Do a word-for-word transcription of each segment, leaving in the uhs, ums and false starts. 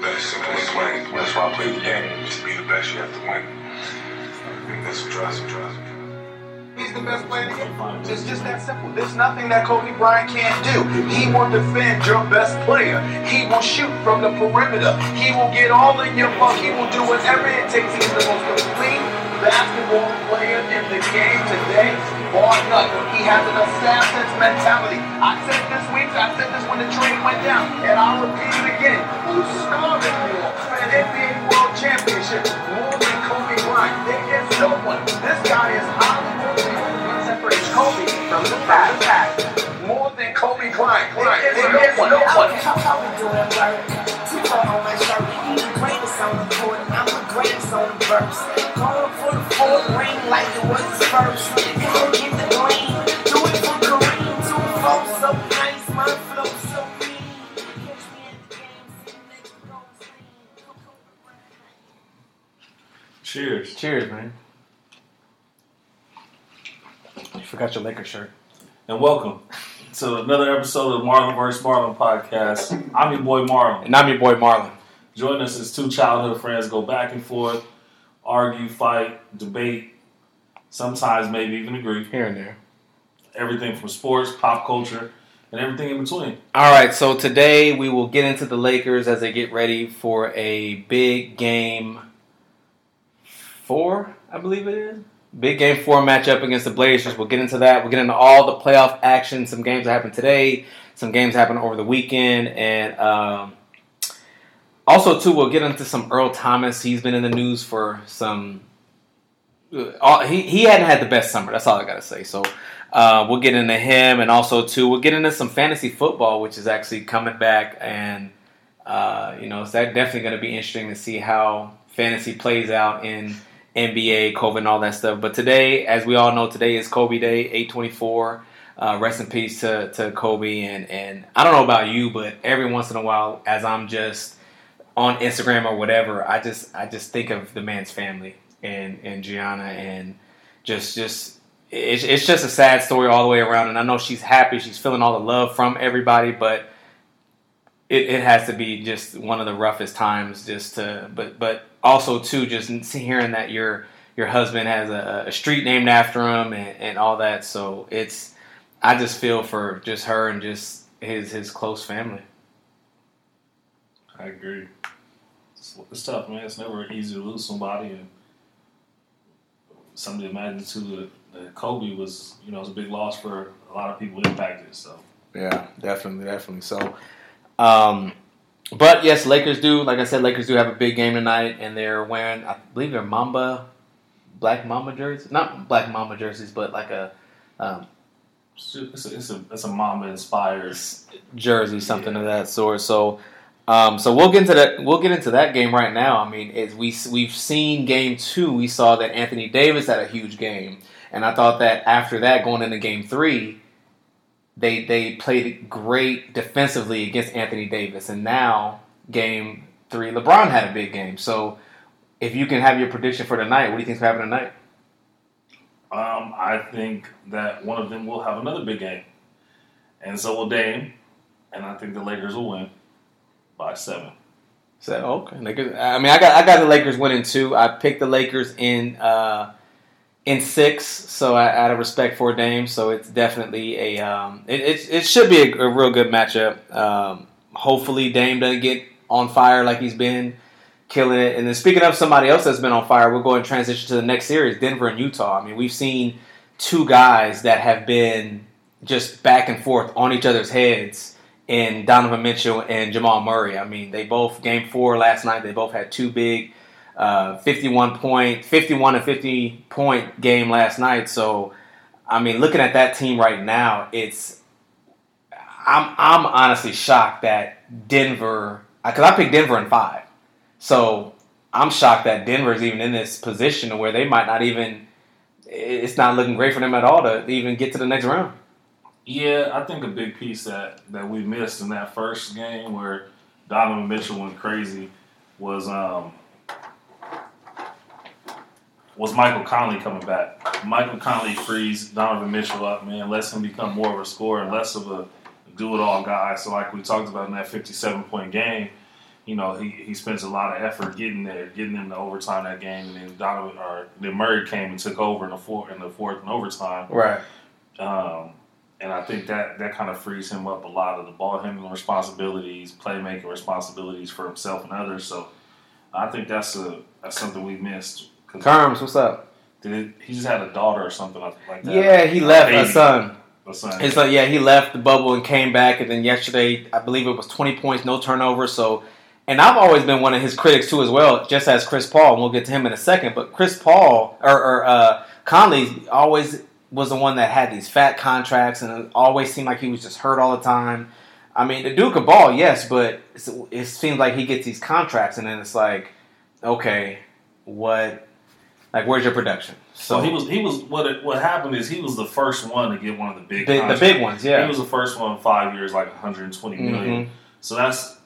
the best, simple and plain. That's why I play the game. Just be the best, you have to win. And that's what drives me, drives me. He's the best player in the game. It's just that simple. There's nothing that Kobe Bryant can't do. He will defend your best player. He will shoot from the perimeter. He will get all in your buck. He will do whatever it takes. He's the most complete basketball player in the game today. Or nothing. He has an assassin's mentality. I said this week, I said this when the train went down, and I'll repeat it again. Who started for an N B A World Championship? More than Kobe Bryant. There is no one. This guy is highly motivated. Separates Kobe from the back. More than Kobe Bryant. There is no one. How are we doing, Larry? Two on my shirt. He the greatest on the court, and I'm the greatest on the verse. Going for the full ring like it was his first. Cheers. Cheers, man. You forgot your Lakers shirt. And welcome to another episode of the Marlon versus. Marlon podcast. I'm your boy Marlon. And I'm your boy Marlon. Join us as two childhood friends go back and forth, argue, fight, debate, sometimes maybe even agree. Here and there. Everything from sports, pop culture, and everything in between. All right, so today we will get into the Lakers as they get ready for a big game. Four, I believe it is. Big game four matchup against the Blazers. We'll get into that. We'll get into all the playoff action. Some games that happened today. Some games happened over the weekend. And um, also, too, we'll get into some Earl Thomas. He's been in the news for some... All, he, he hadn't had the best summer. That's all I got to say. So uh, we'll get into him. And also, too, we'll get into some fantasy football, which is actually coming back. And, uh, you know, it's definitely going to be interesting to see how fantasy plays out in... N B A, Kobe, and all that stuff. But today, as we all know, today is Kobe Day, eight twenty-four. Uh, rest in peace to, to Kobe. And, and I don't know about you, but every once in a while, as I'm just on Instagram or whatever, I just I just think of the man's family and, and Gianna. And just, just it's, it's just a sad story all the way around. And I know she's happy. She's feeling all the love from everybody. But it, it has to be just one of the roughest times just to – but but – also, too, just hearing that your your husband has a, a street named after him and, and all that, so it's I just feel for just her and just his his close family. I agree. It's, it's tough, man. It's never easy to lose somebody, and somebody imagined too that Kobe was, you know, it was a big loss for a lot of people impacted. So yeah, definitely, definitely. So. Um, But, yes, Lakers do. Like I said, Lakers do have a big game tonight, and they're wearing, I believe they're Mamba, black Mamba jerseys. Not black Mamba jerseys, but like a... Um, it's a, it's a, it's a Mamba-inspired jersey, something yeah. of that sort. So, um, so we'll get into that We'll get into that game right now. I mean, it, we, we've seen game two. We saw that Anthony Davis had a huge game, and I thought that after that, going into game three... They they played great defensively against Anthony Davis, and now game three, LeBron had a big game. So, if you can have your prediction for tonight, what do you think's happening tonight? Um, I think that one of them will have another big game, and so will Dame, and I think the Lakers will win by seven. So okay, Lakers. I mean, I got I got the Lakers winning too. I picked the Lakers in. Uh, In six, so I, out of respect for Dame, so it's definitely a um, it, it it should be a, a real good matchup. Um, hopefully, Dame doesn't get on fire like he's been killing it. And then speaking of somebody else that's been on fire, we'll go and transition to the next series, Denver and Utah. I mean, we've seen two guys that have been just back and forth on each other's heads in Donovan Mitchell and Jamal Murray. I mean, they both game four last night. They both had two big. Uh, fifty-one point, fifty-one and fifty point game last night. So, I mean, looking at that team right now, it's I'm I'm honestly shocked that Denver, because I picked Denver in five. So I'm shocked that Denver is even in this position where they might not even. It's not looking great for them at all to even get to the next round. Yeah, I think a big piece that that we missed in that first game where Donovan Mitchell went crazy was. Um, was Michael Conley coming back. Michael Conley frees Donovan Mitchell up, man, lets him become more of a scorer and less of a do-it-all guy. So like we talked about in that fifty-seven-point game, you know, he, he spends a lot of effort getting there, getting them to overtime that game, and then Donovan or then Murray came and took over in the fourth in the fourth and overtime. Right. Um, and I think that, that kind of frees him up a lot of the ball handling responsibilities, playmaking responsibilities for himself and others. So I think that's a that's something we missed. Carms, what's up? Did it, he just had a daughter or something like that? Yeah, he left a son. A son. His son, yeah, he left the bubble and came back, and then yesterday, I believe it was twenty points, no turnover. So, and I've always been one of his critics too, as well, just as Chris Paul, and we'll get to him in a second. But Chris Paul or, or uh, Conley always was the one that had these fat contracts, and it always seemed like he was just hurt all the time. I mean, the Duke of Ball, yes, but it's, it seems like he gets these contracts, and then it's like, okay, what? Like, where's your production? So well, he was. He was. What it, what happened is he was the first one to get one of the big, big the big ones. Yeah, he was the first one in five years, like one hundred twenty million. Mm-hmm. So that's.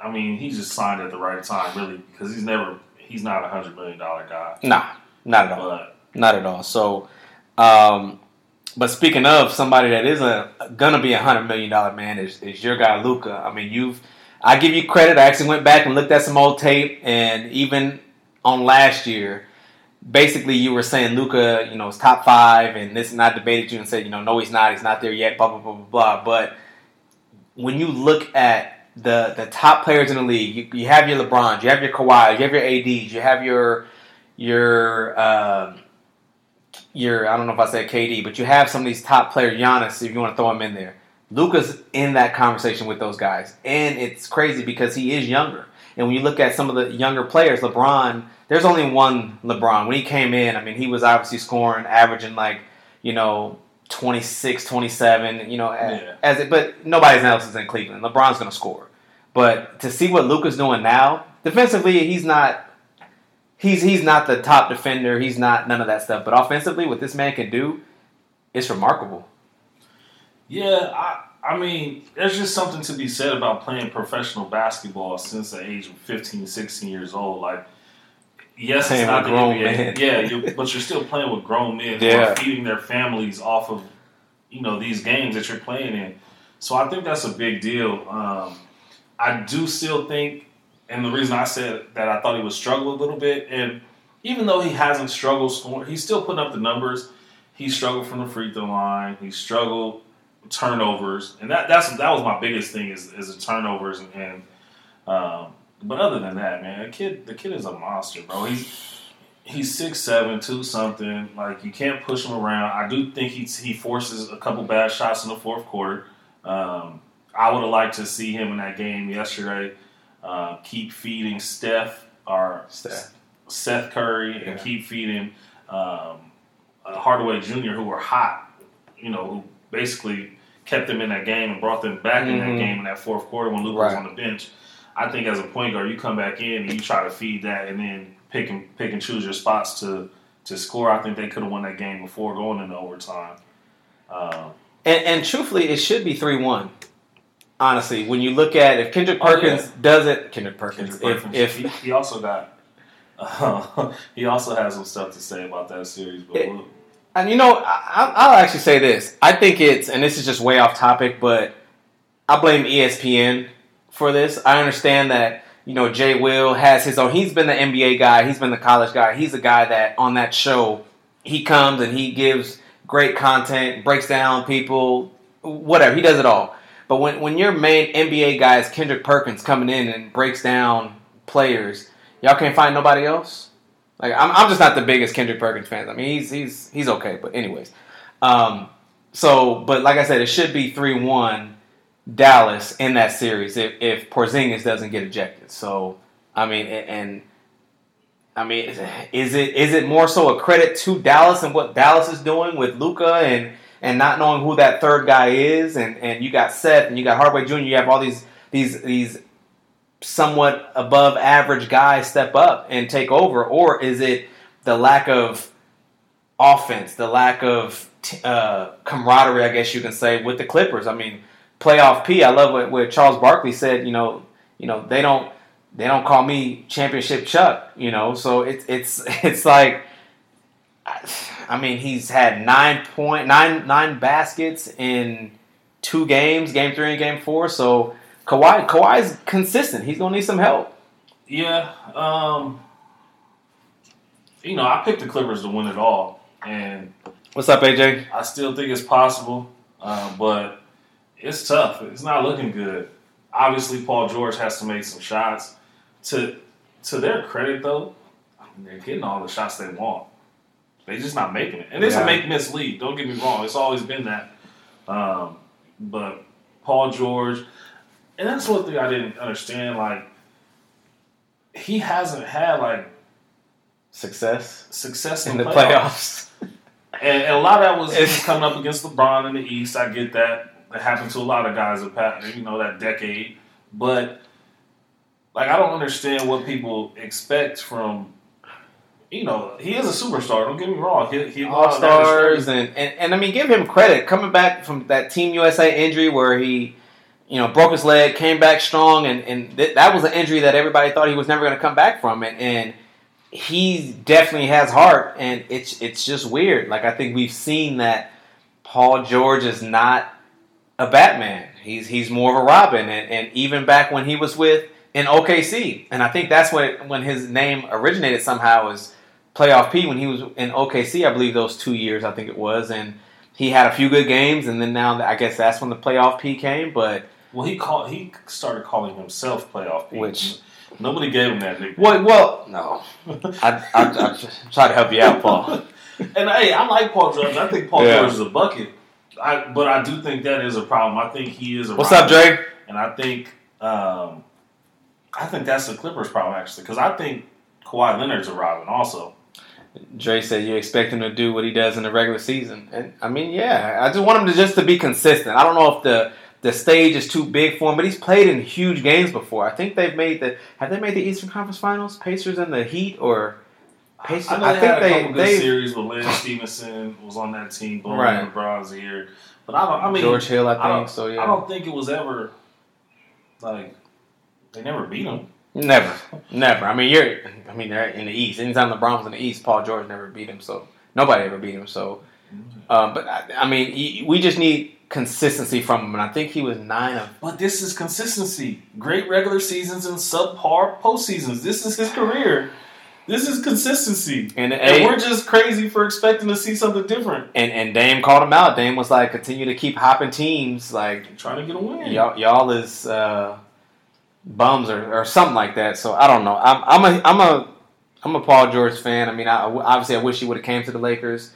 I mean, he just signed at the right time, really, because he's never. He's not a hundred million dollar guy. Nah, not at all. But, not at all. So, um, but speaking of somebody that is a gonna be a hundred million dollar man is is your guy Luka. I mean, you've. I give you credit. I actually went back and looked at some old tape, and even on last year. Basically, you were saying Luka, you know, is top five, and this, and I debated you and said, you know, no, he's not, he's not there yet, blah blah blah blah blah. But when you look at the the top players in the league, you, you have your LeBrons, you have your Kawhi, you have your A Ds, you have your your uh, your I don't know if I said K D, but you have some of these top players, Giannis, if you want to throw him in there. Luka's in that conversation with those guys, and it's crazy because he is younger. And when you look at some of the younger players, LeBron, there's only one LeBron. When he came in, I mean, he was obviously scoring, averaging like, you know, twenty-six, twenty-seven, you know, as, yeah. as it, but nobody else is in Cleveland. LeBron's going to score. But to see what Luka's doing now, defensively, he's not he's he's not the top defender. He's not none of that stuff. But offensively, what this man can do, it's remarkable. Yeah, I I mean, there's just something to be said about playing professional basketball since the age of fifteen, sixteen years old. Like, yes, playing it's not the N B A. Yeah, you're, but you're still playing with grown men who yeah. are feeding their families off of, you know, these games that you're playing in. So I think that's a big deal. Um, I do still think, and the reason I said that I thought he would struggle a little bit, and even though he hasn't struggled scoring, he's still putting up the numbers. He struggled from the free throw line. He struggled turnovers, and that that's that was my biggest thing is is the turnovers, and, and um, but other than that, man, the kid the kid is a monster, bro. He's he's six seven, two something. Like, you can't push him around. I do think he he forces a couple bad shots in the fourth quarter. Um, I would have liked to see him in that game yesterday. Uh, keep feeding Steph or Steph, Seth Curry, yeah. and keep feeding um, uh, Hardaway Junior, who were hot, you know. who basically kept them in that game and brought them back mm-hmm. in that game in that fourth quarter when Luka right. was on the bench. I think as a point guard, you come back in and you try to feed that and then pick and pick and choose your spots to, to score. I think they could have won that game before going into overtime. Um, and, and truthfully, it should be three one. Honestly, when you look at if Kendrick Perkins oh, yeah. does it, Kendrick Perkins, Kendrick Perkins if, if he, he also got, uh, he also has some stuff to say about that series, but. It, we'll, And, you know, I, I'll actually say this. I think it's, and this is just way off topic, but I blame E S P N for this. I understand that, you know, Jay Will has his own. He's been the N B A guy. He's been the college guy. He's the guy that on that show, he comes and he gives great content, breaks down people, whatever. He does it all. But when, when your main N B A guy is Kendrick Perkins coming in and breaks down players, y'all can't find nobody else? Like, I'm, I'm just not the biggest Kendrick Perkins fan. I mean, he's he's he's okay, but anyways. Um, so, but like I said, it should be three one Dallas in that series if, if Porzingis doesn't get ejected. So, I mean, and, and I mean, is it is it more so a credit to Dallas and what Dallas is doing with Luka and, and not knowing who that third guy is, and, and you got Seth and you got Hardaway Junior, you have all these these these. somewhat above average guys step up and take over? Or is it the lack of offense, the lack of t- uh, camaraderie, I guess you can say, with the Clippers? I mean, playoff P. I love what, what Charles Barkley said. You know, you know they don't they don't call me Championship Chuck. You know, so it's it's it's like, I mean, he's had nine point nine nine baskets in two games, game three and game four. So Kawhi Kawhi's consistent. He's gonna need some help. Yeah. Um, you know, I picked the Clippers to win it all, and what's up, A J? I still think it's possible, uh, but it's tough. It's not looking good. Obviously, Paul George has to make some shots. To to their credit, though, I mean, they're getting all the shots they want. They're just not making it. And it's yeah. a make-miss league. Don't get me wrong. It's always been that. Um, but Paul George, and that's one thing I didn't understand. Like, he hasn't had, like, success success in, in the playoffs. playoffs. and, and a lot of that was it's, coming up against LeBron in the East. I get that. That happened to a lot of guys, you know, that decade. But, like, I don't understand what people expect from. You know, he is a superstar. Don't get me wrong. He, he All stars and, and, and, I mean, give him credit. Coming back from that Team U S A injury where he, you know, broke his leg, came back strong, and, and th- that was an injury that everybody thought he was never going to come back from. And, and he definitely has heart, and it's it's just weird. Like, I think we've seen that Paul George is not a Batman. He's he's more of a Robin. And, and even back when he was with in O K C, and I think that's what when his name originated somehow is Playoff P, when he was in O K C, I believe those two years, I think it was, and he had a few good games, and then now I guess that's when the Playoff P came. But well, he called he started calling himself Playoff P, which nobody gave him that nickname. Well, well, no, I, I, I try to help you out, Paul. And hey, I like Paul George. I think Paul yeah. George is a bucket, I, but I do think that is a problem. I think he is a. What's rival. Up, Dre? And I think um, I think that's the Clippers' problem actually, because I think Kawhi Leonard's a Robin also. Dre said you expect him to do what he does in the regular season. And I mean, yeah, I just want him to just to be consistent. I don't know if the, the stage is too big for him, but he's played in huge games before. I think they've made the – have they made the Eastern Conference Finals? Pacers and the Heat or Pacers? I, know I they think had a they, couple good they, series with Lance Stevenson was on that team blowing right. LeBron's ear. But I don't – I mean – George Hill, I think. I don't, so, yeah. I don't think it was ever – like, they never beat him. Never, never. I mean, you're. I mean, they're in the East. Anytime LeBron was in the East, Paul George never beat him. So nobody ever beat him. So, uh, but I, I mean, he, we just need consistency from him, and I think he was nine of. But this is consistency. Great regular seasons and subpar postseasons. This is his career. This is consistency, and, and, and we're just crazy for expecting to see something different. And and Dame called him out. Dame was like, "Continue to keep hopping teams, like trying to get a win." Y'all, y'all is. Uh, Bums or, or something like that. So I don't know. I'm, I'm a I'm a I'm a Paul George fan. I mean, I obviously I wish he would have came to the Lakers,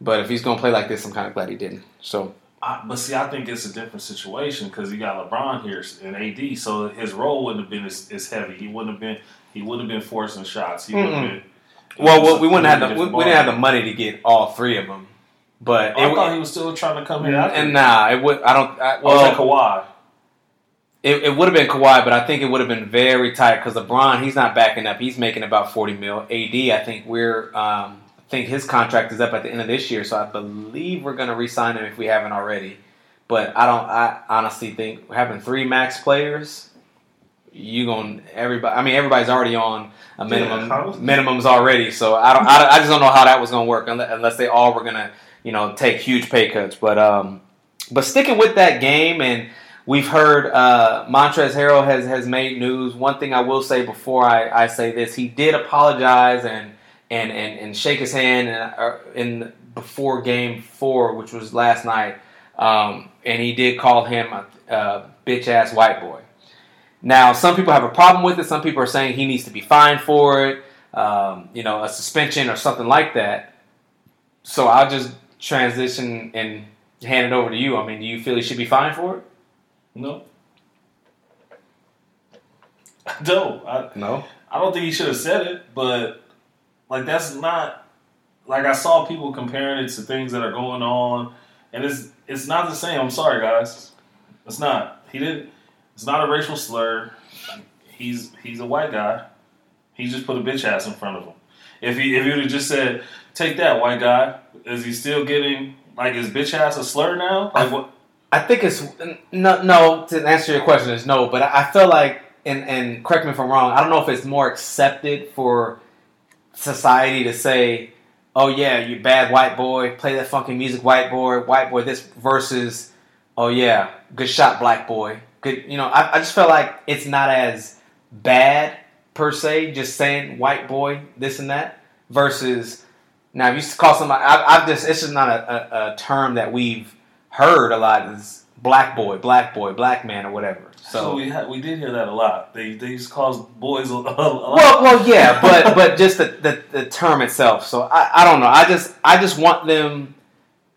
but if he's gonna play like this, I'm kind of glad he didn't. So, I, but see, I think it's a different situation because he got LeBron here and A D, so his role wouldn't have been as, as heavy. He wouldn't have been he wouldn't have been forcing shots. He wouldn't have been, well, well, we wouldn't have the, we, we didn't have the money to get all three of them. But oh, it, I thought he was still trying to come here. And nah, it would. I don't. I, well, I was like Kawhi. It, it would have been Kawhi, but I think it would have been very tight because LeBron, he's not backing up. He's making about forty mil. A D, I think we're, um, I think his contract is up at the end of this year, so I believe we're going to re-sign him if we haven't already. But I don't. I honestly think having three max players, you gonna everybody. I mean, everybody's already on a minimum yeah, minimums already, so I don't. I, I just don't know how that was going to work unless, unless they all were going to, you know, take huge pay cuts. But um, but sticking with that game and. We've heard uh, Montrezl Harrell has, has made news. One thing I will say before I, I say this, he did apologize and and, and, and shake his hand in, uh, in before Game Four, which was last night, um, and he did call him a, a bitch-ass white boy. Now, some people have a problem with it. Some people are saying he needs to be fined for it, um, you know, a suspension or something like that. So I'll just transition and hand it over to you. I mean, do you feel he should be fined for it? No. No. I, no. I don't think he should have said it, but, like, that's not... Like, I saw people comparing it to things that are going on, and it's it's not the same. I'm sorry, guys. It's not. He didn't... It's not a racial slur. He's he's a white guy. He just put a bitch ass in front of him. If he, if he would have just said, take that, white guy, is he still getting... Like, is bitch ass a slur now? Like, what... I think it's no, no. To answer your question is no, but I feel like, and, and correct me if I'm wrong. I don't know if it's more accepted for society to say, "Oh yeah, you bad white boy, play that funky music, white boy, white boy." This versus, "Oh yeah, good shot, black boy." Could, you know, I, I just felt like it's not as bad per se, just saying white boy, this and that, versus now if you call somebody, I, I've just, it's just not a, a, a term that we've heard a lot, is black boy, black boy, black man, or whatever. So, so we ha- we did hear that a lot. They they just calls boys a, a lot. Well, well, yeah, but but just the, the, the term itself. So I, I don't know. I just I just want them,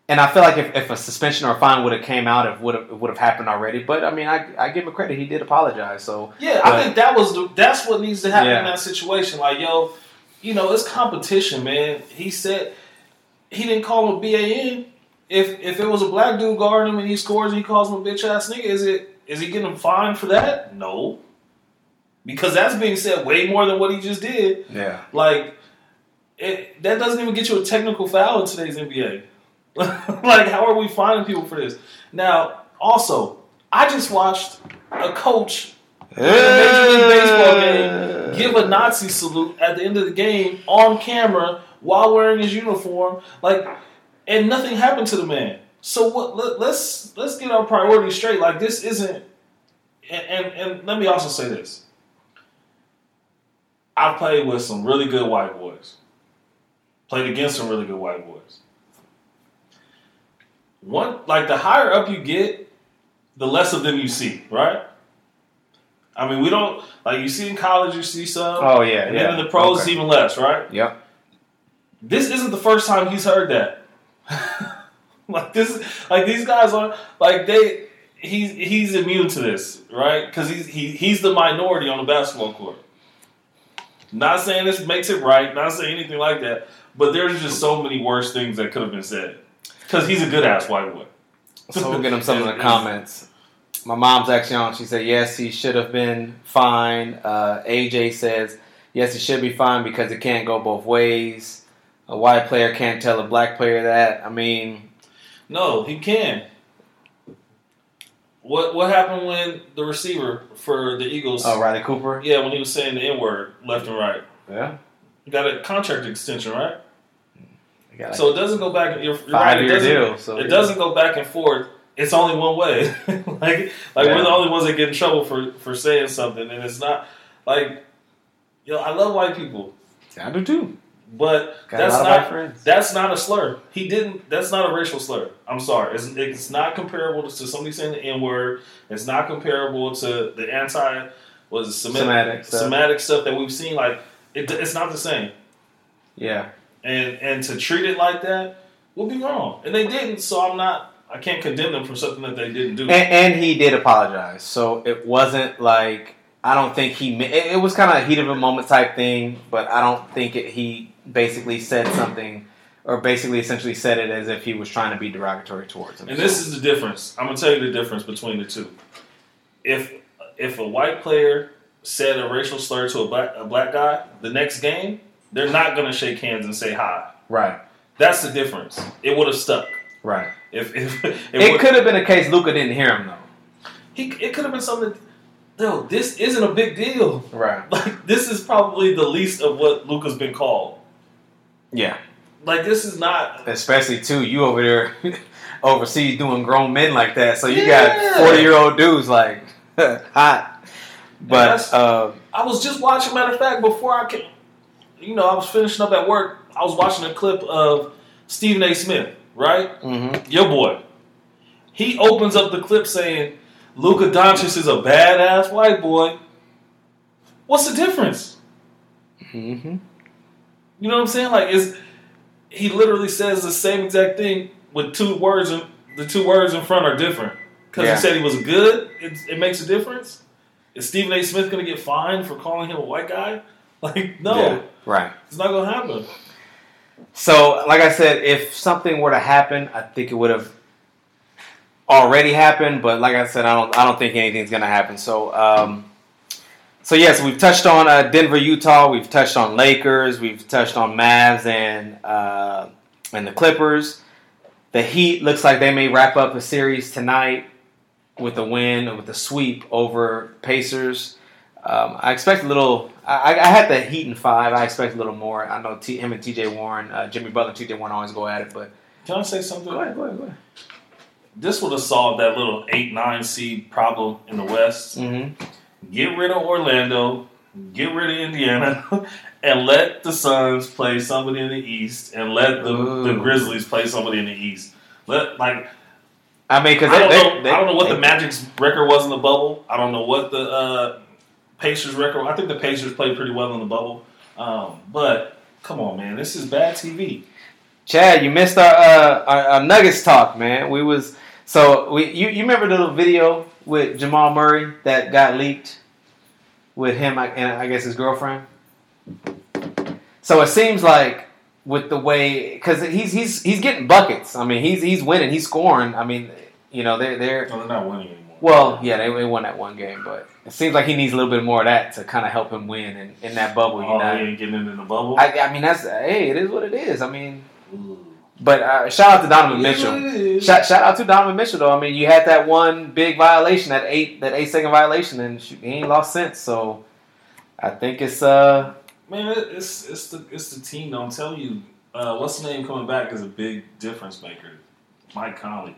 and I feel like if, if a suspension or a fine would have came out, it would have would have happened already. But I mean, I I give him credit. He did apologize. So yeah, but, I think that was the, that's what needs to happen yeah. in that situation. Like yo, you know, it's competition, man. He said he didn't call him B A N. If if it was a black dude guarding him and he scores and he calls him a bitch ass nigga, is it? Is he getting fined for that? No. Because that's being said way more than what he just did. Yeah. Like, it, that doesn't even get you a technical foul in today's N B A. Like, how are we fining people for this? Now, also, I just watched a coach in a Major League Baseball game give a Nazi salute at the end of the game on camera while wearing his uniform. Like, and nothing happened to the man. So what, let, let's let's get our priorities straight. Like this isn't, and, and and let me also say this. I played with some really good white boys. Played against some really good white boys. One, like the higher up you get, the less of them you see, right? I mean, we don't like you see in college, you see some. Oh yeah, and yeah. then in the pros, okay. even less, right? Yep. This isn't the first time he's heard that. Like this, like these guys are like they. He's he's immune to this, right? Because he's he, he's the minority on the basketball court. Not saying this makes it right. Not saying anything like that. But there's just so many worse things that could have been said. Because he's a good ass white boy. So we'll get him some of the comments. My mom's actually on. She said yes, he should have been fined. Uh, A J says yes, he should be fined because it can't go both ways. A white player can't tell a black player that. I mean. No, he can. What what happened when the receiver for the Eagles... Oh, Riley Cooper? Yeah, when he was saying the N-word left and right. Yeah. He got a contract extension, right? Got so it doesn't go back... You're, you're right, it doesn't, deal. So, it yeah. doesn't go back and forth. It's only one way. like like yeah. We're the only ones that get in trouble for, for saying something. And it's not... Like, yo, I love white people. I do too. But Got that's not that's not a slur. He didn't. That's not a racial slur. I'm sorry. It's, it's not comparable to somebody saying the N word. It's not comparable to the anti was Semitic Semitic stuff that we've seen. Like it, it's not the same. Yeah. And and to treat it like that would be wrong. And they didn't. So I'm not. I can't condemn them for something that they didn't do. And, and he did apologize. So it wasn't like I don't think he. It was kind of a heat of a moment type thing. But I don't think it, he. basically said something, or basically essentially said it as if he was trying to be derogatory towards him. And this is the difference. I'm going to tell you the difference between the two. If if a white player said a racial slur to a black, a black guy, the next game, they're not going to shake hands and say hi. Right. That's the difference. It would have stuck. Right. If, if It, it could have been a case Luka didn't hear him, though. He It could have been something... No, this isn't a big deal. Right. Like this is probably the least of what Luka's been called. Yeah. Like, this is not... Especially, too, you over there overseas doing grown men like that. So, you yeah. got forty-year-old dudes, like, hot. But, uh... I was just watching, matter of fact, before I came... You know, I was finishing up at work. I was watching a clip of Stephen A. Smith, right? Mm-hmm. Your boy. He opens up the clip saying, Luka Doncic is a badass white boy. What's the difference? Mm-hmm. You know what I'm saying? Like, it's, he literally says the same exact thing with two words, and the two words in front are different. Because yeah. he said he was good, it, it makes a difference. Is Stephen A. Smith going to get fined for calling him a white guy? Like, no. Yeah, right. It's not going to happen. So, like I said, if something were to happen, I think it would have already happened. But like I said, I don't, I don't think anything's going to happen. So, um... So, yes, we've touched on uh, Denver, Utah. We've touched on Lakers. We've touched on Mavs and uh, and the Clippers. The Heat looks like they may wrap up a series tonight with a win and with a sweep over Pacers. Um, I expect a little I, – I had the Heat in five. I expect a little more. I know T, him and T J Warren, uh, Jimmy Butler and T J Warren always go at it. But can I say something? Go ahead, go ahead, go ahead. this would have solved that little eight nine seed problem in the West. Mm-hmm. Get rid of Orlando. Get rid of Indiana and let the Suns play somebody in the East and let the, the Grizzlies play somebody in the East. Let like I mean, because I don't they, know they, I don't know what they, the Magic's record was in the bubble. I don't know what the uh, Pacers record. I think the Pacers played pretty well in the bubble. Um, but come on, man, this is bad T V. Chad, you missed our uh, our, our Nuggets talk, man. We was so we you you remember the little video with Jamal Murray that got leaked? With him and I guess his girlfriend. So it seems like with the way, because he's he's he's getting buckets. I mean, he's he's winning, he's scoring. I mean, you know, they're they're. Well, they're not winning anymore. Well, yeah, they won that one game, but it seems like he needs a little bit more of that to kind of help him win in, in that bubble. You oh, know, he ain't getting into the bubble. I, I mean, that's hey, it is what it is. I mean, ooh. But uh, shout out to Donovan Mitchell. Shout, shout out to Donovan Mitchell, though. I mean, you had that one big violation, that eight, that eight second violation, and he ain't lost since. So I think it's uh, man, it's it's the it's the team. Don't tell you uh, what's the name coming back is a big difference maker. Mike Conley.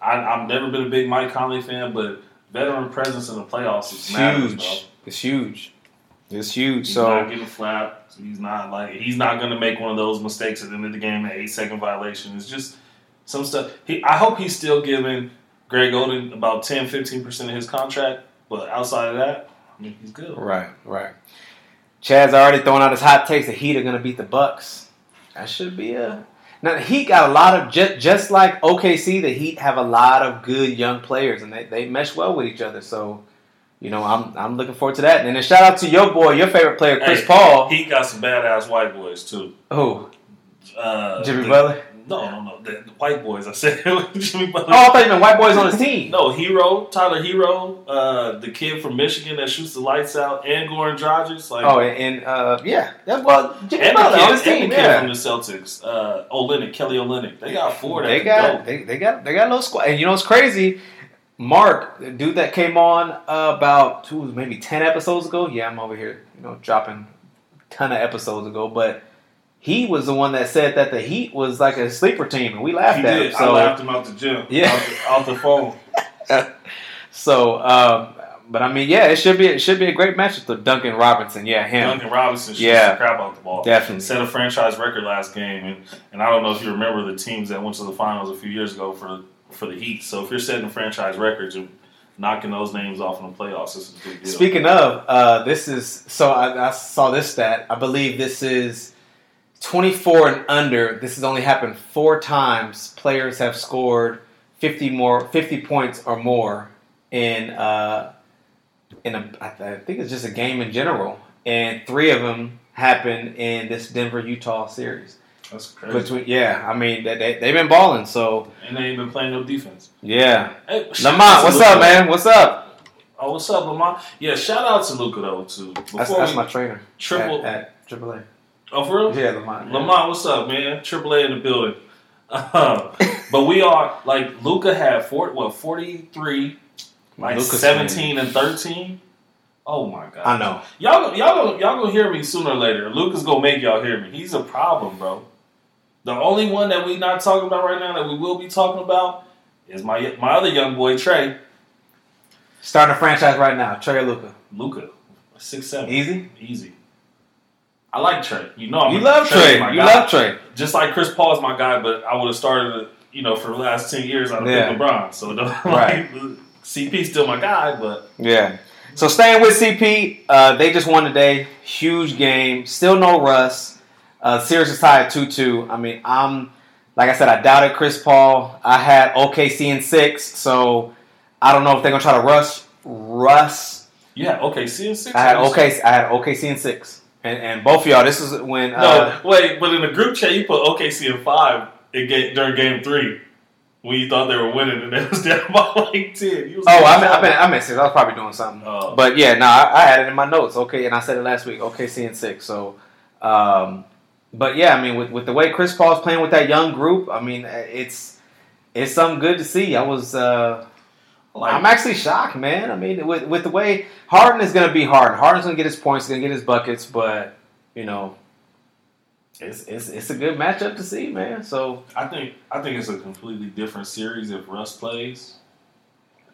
I, I've never been a big Mike Conley fan, but veteran presence in the playoffs is matters, huge. Bro. It's huge. It's huge. He's so not getting flapped. He's not like he's not going to make one of those mistakes at the end of the game, an eight second violation. It's just some stuff. He, I hope he's still giving Greg Oden about ten, fifteen percent of his contract. But outside of that, I mean, he's good. Right, right. Chad's already throwing out his hot takes. The Heat are going to beat the Bucks. That should be a now. The Heat got a lot of just, just like O K C. The Heat have a lot of good young players, and they they mesh well with each other. So. You know, I'm I'm looking forward to that. And then shout out to your boy, your favorite player, Chris hey, Paul. He got some badass white boys too. Who? Uh, Jimmy the, Butler? No, no, no. The, the white boys. I said Jimmy Butler. Oh, I thought you meant white boys on his team. No, Hero, Tyler Hero, uh, the kid from Michigan that shoots the lights out, and Goran Dragic. Like, oh, and, and uh, yeah, that well, Jimmy and Butler the kid, on his team. And the kid yeah. from the Celtics, uh, Olynyk, Kelly Olynyk. They got four. That they got. Go. They, they got. They got a little squad. And you know, it's crazy. Mark, the dude that came on uh, about two, maybe ten episodes ago. Yeah, I'm over here, you know, dropping a ton of episodes ago. But he was the one that said that the Heat was like a sleeper team, and we laughed he at did. him. So, I laughed him out the gym, yeah, out the, out the phone. so, um, but I mean, yeah, it should be it should be a great matchup with Duncan Robinson. Yeah, him. Duncan Robinson shoots yeah, the crap out the ball. Definitely set a franchise record last game, and and I don't know if you remember the teams that went to the finals a few years ago for. For the Heat, so if you're setting franchise records and knocking those names off in the playoffs, this is a big deal. Speaking of, uh, this is so I, I saw this stat. I believe this is twenty-four and under. This has only happened four times. Players have scored fifty more, fifty points or more in uh, in a. I think it's just a game in general, and three of them happened in this Denver-Utah series. That's crazy. Between, yeah, I mean, they, they, they've been balling, so. And they ain't been playing no defense. Yeah. Hey, Lamont, what's up, man? What's up? Oh, what's up, Lamont? Yeah, shout out to Luka, though, too. Before that's that's we, my trainer. Triple at, at triple A. Oh, for real? Yeah, Lamont. Yeah. Lamont, what's up, man? triple A in the building. Uh, but we are, like, Luka had, four, what, forty-three, like Luka's seventeen team. And thirteen? Oh, my God. I know. Y'all, y'all, y'all gonna hear me sooner or later. Luka's gonna make y'all hear me. He's a problem, bro. The only one that we're not talking about right now that we will be talking about is my my other young boy, Trey. Starting a franchise right now, Trey or Luka? Luka. six seven. Easy? Easy. I like Trey. You know I'm You love Trey. Trey. My you guy. love Trey. Just like Chris Paul is my guy, but I would have started, you know, for the last ten years, I'd have yeah. been LeBron. So, like, right. C P's still my guy, but... Yeah. So, staying with C P, uh, they just won today. Huge game. Still no Russ. Uh, series is tied two two. I mean, I'm like I said, I doubted Chris Paul. I had O K C in six, so I don't know if they're gonna try to rush. Russ. Yeah, O K C in six. I had O K C. I had O K C in six, and and both of y'all. This is when. Uh, no, wait, but in the group chat, you put O K C in five in game, during game three when you thought they were winning, and they was down by like ten. You was oh, I meant, I meant I meant six. I was probably doing something. Uh, but yeah, no, nah, I, I had it in my notes. Okay, and I said it last week. O K C in six. So. Um, But, yeah, I mean, with, with the way Chris Paul's playing with that young group, I mean, it's it's something good to see. I was uh, – like, I'm actually shocked, man. I mean, with, with the way – Harden is going to be Harden. Harden's going to get his points. He's going to get his buckets. But, you know, it's it's it's a good matchup to see, man. So I think I think it's a completely different series if Russ plays.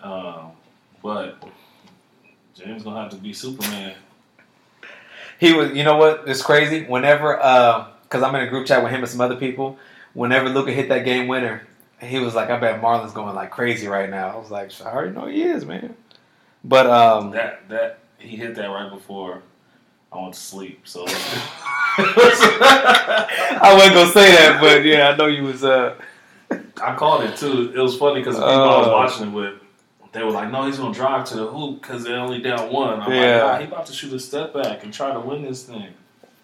Um, but James gonna have to be Superman. He was, you know what? It's crazy. Whenever, uh, because I'm in a group chat with him and some other people. Whenever Luka hit that game winner, he was like, "I bet Marlon's going like crazy right now." I was like, "I already know he is, man." But um, that that he hit that right before I went to sleep, so I wasn't gonna say that, but yeah, I know you was. Uh... I called it too. It was funny because people uh, I was watching it with, they were like, "No, he's gonna drive to the hoop because they're only down one." I'm yeah. like, nah, he about to shoot a step back and try to win this thing.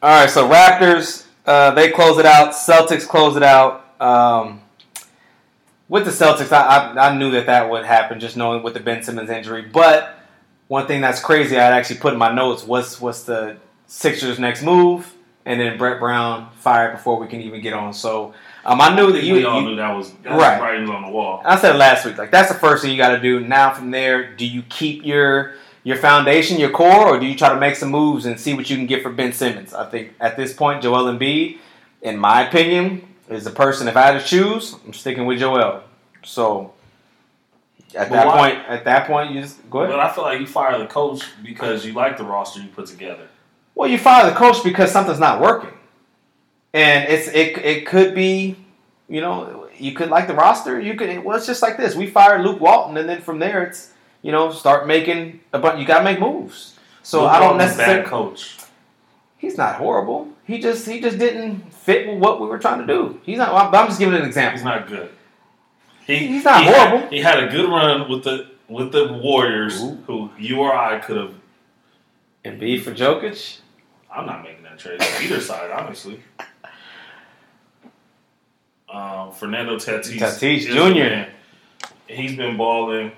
All right, so Raptors. Uh, they close it out. Celtics close it out. Um, with the Celtics, I, I I knew that that would happen, just knowing with the Ben Simmons injury. But one thing that's crazy, I actually put in my notes, what's, what's the Sixers' next move? And then Brett Brown fired before we can even get on. So um, I knew that you... We all you, knew that was that right. writing on the wall. I said last week, like, that's the first thing you got to do. Now from there, do you keep your... your foundation, your core, or do you try to make some moves and see what you can get for Ben Simmons? I think at this point, Joel Embiid, in my opinion, is the person. If I had to choose, I'm sticking with Joel. So at but that why, point, at that point, you just go ahead. But I feel like you fire the coach because you like the roster you put together. Well, you fire the coach because something's not working, and it's it it could be, you know, you could like the roster. You could. Well, it's just like this. We fired Luke Walton, and then from there, it's. You know, start making a bunch. You gotta make moves. So Luke I don't necessarily. Bad coach. He's not horrible. He just he just didn't fit with what we were trying to do. He's not. I'm just giving an example. He's not good. He, he's not he horrible. Had, he had a good run with the with the Warriors, Ooh. who you or I could have. Embiid for Jokic. I'm not making that trade on either side, honestly. Um, Fernando Tatis, Tatis Junior He's been balling.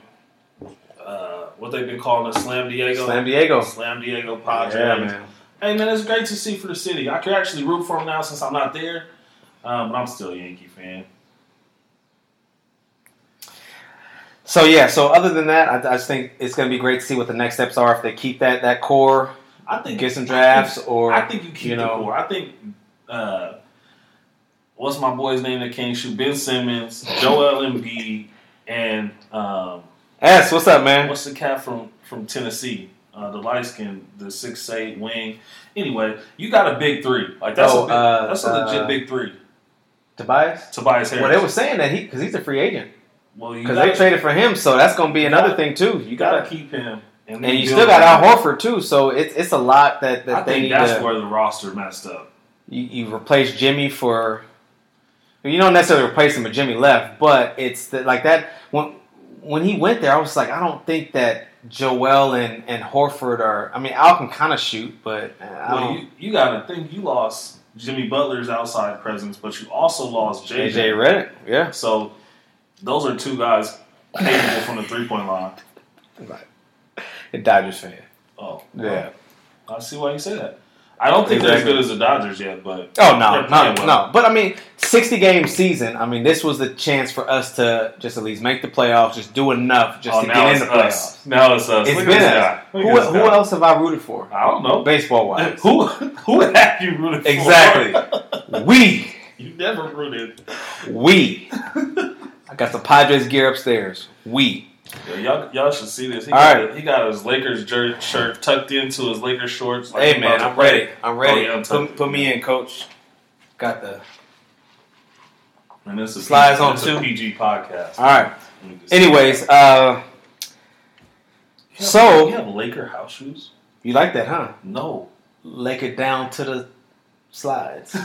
Uh, what they've been calling a Slam Diego. Slam Diego. Slam Diego Padres. Yeah, man. Hey, man, it's great to see for the city. I can actually root for him now since I'm not there, um, but I'm still a Yankee fan. So, yeah, so other than that, I, I just think it's going to be great to see what the next steps are if they keep that that core, I think, get some drafts. I think, or I think you keep you know, the core. I think uh, what's my boy's name that can't shoot? Ben Simmons, Joel Embiid, and um, – S, what's up, man? What's the cat from, from Tennessee? Uh, the light skin, the six eight wing. Anyway, you got a big three. Like that's oh, a big, uh, that's a legit uh, big three. Tobias? Tobias Harris. Well, they were saying that he because he's a free agent. Well, because they traded for him, so that's going to be another gotta, thing too. You, you got to keep him, and, and you still got Al Horford too. So it's it's a lot that, that I they think need that's to, where the roster messed up. You, you replace Jimmy for. You don't necessarily replace him, but Jimmy left. But it's the, like that when. When he went there, I was like, I don't think that Joel and, and Horford are – I mean, Al can kind of shoot, but I well, you, you got to think you lost Jimmy Butler's outside presence, but you also lost J J. J J. Redick, yeah. So, those are two guys capable from the three-point line. Right. A Dodgers fan. Oh. Yeah. Well, I see why you say that. I don't think exactly. they're as good as the Dodgers yet, but oh no, no, well. no. But I mean, sixty game season. I mean, this was the chance for us to just at least make the playoffs, just do enough, just oh, to get in the us. playoffs. Now it's us. It's Look been us. Who, who else have I rooted for? I don't know. Baseball wise, who who have you rooted for? Exactly. we. You never rooted. We. I got the Padres gear upstairs. We. Yo, y'all, y'all should see this. He, All got, right. he got his Lakers jer- shirt tucked into his Lakers shorts. Like hey, man, I'm ready. I'm ready. Oh, yeah, I'm put, put me in, coach. Got the and this is slides P- on too. P G podcast. All right. Anyways, uh, you have, so. You have Laker house shoes? You like that, huh? No. Laker down to the slides.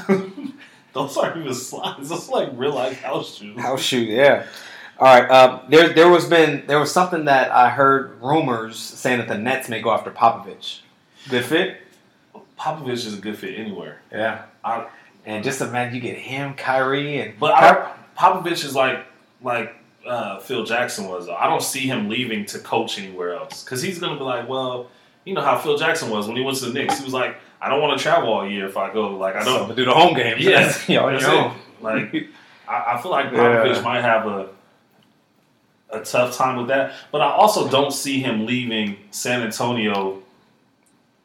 Those aren't even slides. Those are like real life house shoes. House shoes, yeah. All right, uh, there there was been there was something that I heard rumors saying that the Nets may go after Popovich. Good fit? Popovich is a good fit anywhere. Yeah. I, and just imagine you get him, Kyrie, and but Ky- I, Popovich is like like uh, Phil Jackson was. I don't see him leaving to coach anywhere else because he's gonna be like, well, you know how Phil Jackson was when he went to the Knicks. He was like, I don't want to travel all year if I go. Like I don't so, do the home games. Yes, yeah, that's, that's it. Like I, I feel like Popovich yeah. might have a. a tough time with that. But I also don't see him leaving San Antonio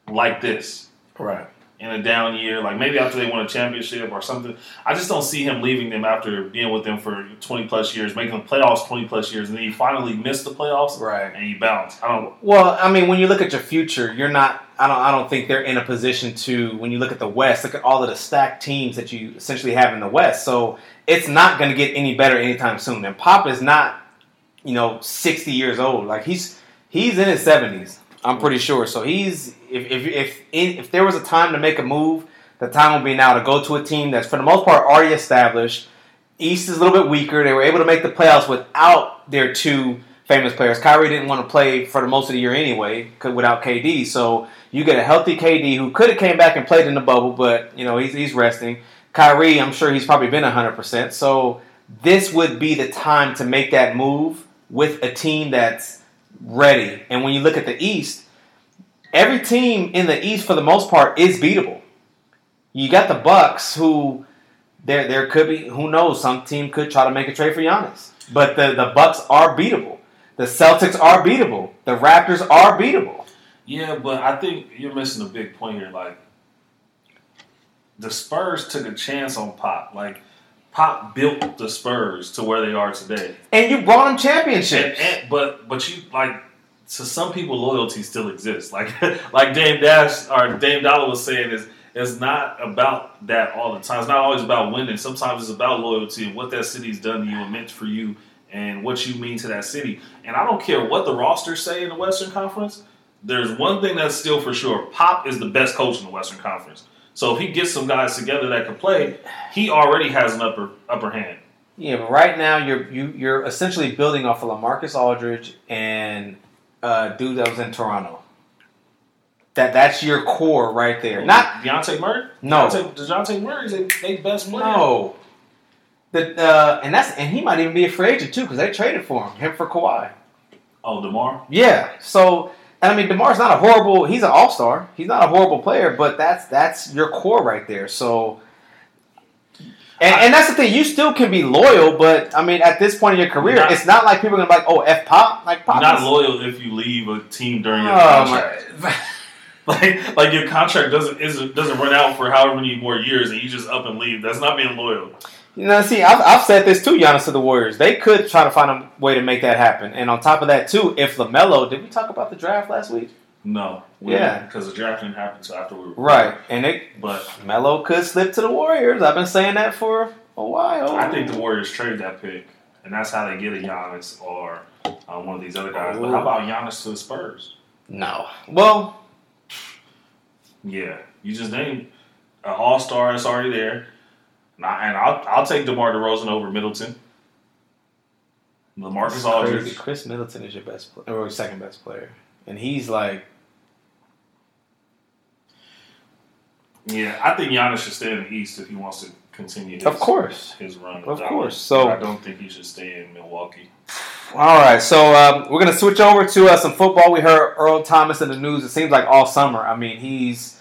like this. Right. in a down year, like maybe after they won a championship or something. I just don't see him leaving them after being with them for twenty plus years, making the playoffs twenty plus years, and then you finally miss the playoffs, right? And you bounce. I don't. Well, I mean, when you look at your future, you're not. I don't. I don't think they're in a position to. When you look at the West, look at all of the stacked teams that you essentially have in the West. So it's not going to get any better anytime soon. And Pop is not, you know, sixty years old. Like he's he's in his seventies. I'm pretty sure. So he's if if if if there was a time to make a move, the time would be now to go to a team that's for the most part already established. East is a little bit weaker. They were able to make the playoffs without their two famous players. Kyrie didn't want to play for the most of the year anyway, without K D. So you get a healthy K D who could have came back and played in the bubble, but you know he's he's resting. Kyrie, I'm sure he's probably been one hundred percent. So this would be the time to make that move with a team that's ready. And when you look at the East, every team in the East for the most part is beatable. You got the Bucks, who there there could be, who knows, some team could try to make a trade for Giannis. But the, the Bucks are beatable. The Celtics are beatable. The Raptors are beatable. Yeah, but I think you're missing a big point here. Like the Spurs took a chance on Pop. Like Pop built the Spurs to where they are today, and you brought them championships. And, and, but but you like to some people loyalty still exists. Like like Dame Dash or Dame Dollar was saying, is it's not about that all the time. It's not always about winning. Sometimes it's about loyalty and what that city's done to you and meant for you and what you mean to that city. And I don't care what the rosters say in the Western Conference. There's one thing that's still for sure: Pop is the best coach in the Western Conference. So if he gets some guys together that can play, he already has an upper upper hand. Yeah, but right now you're you, you're essentially building off of LaMarcus Aldridge and uh, dude that was in Toronto. That that's your core right there. Not Dejounte Murray. No, Dejounte, Dejounte Murray is their best player. No, the uh, and that's and he might even be a free agent too because they traded for him, him for Kawhi. Oh, DeMar. Yeah, so. And I mean, DeMar's not a horrible – he's an all-star. He's not a horrible player, but that's that's your core right there. So, and, I, and that's the thing. You still can be loyal, but, I mean, at this point in your career, not, it's not like people are going to be like, oh, F Pop. Like Pop not is, loyal if you leave a team during your oh contract. My. like, like your contract doesn't isn't, doesn't run out for however many more years, and you just up and leave. That's not being loyal. You know, see, I've, I've said this too, Giannis to the Warriors. They could try to find a way to make that happen. And on top of that, too, if LaMelo – did we talk about the draft last week? No. We yeah. Because the draft didn't happen until after we were – Right. And it, but LaMelo could slip to the Warriors. I've been saying that for a while. I think the Warriors trade that pick, and that's how they get a Giannis or uh, one of these other guys. Ooh. But how about Giannis to the Spurs? No. Well – yeah. You just named an all-star that's already there. And, I, and I'll I'll take DeMar DeRozan over Middleton. LaMarcus Aldridge. Chris Middleton is your best player, or second best player, and he's like, yeah, I think Giannis should stay in the East if he wants to continue his, of course. his run. Of course, so I don't think he should stay in Milwaukee. All right, so um, we're gonna switch over to uh, some football. We heard Earl Thomas in the news. It seems like all summer. I mean, he's.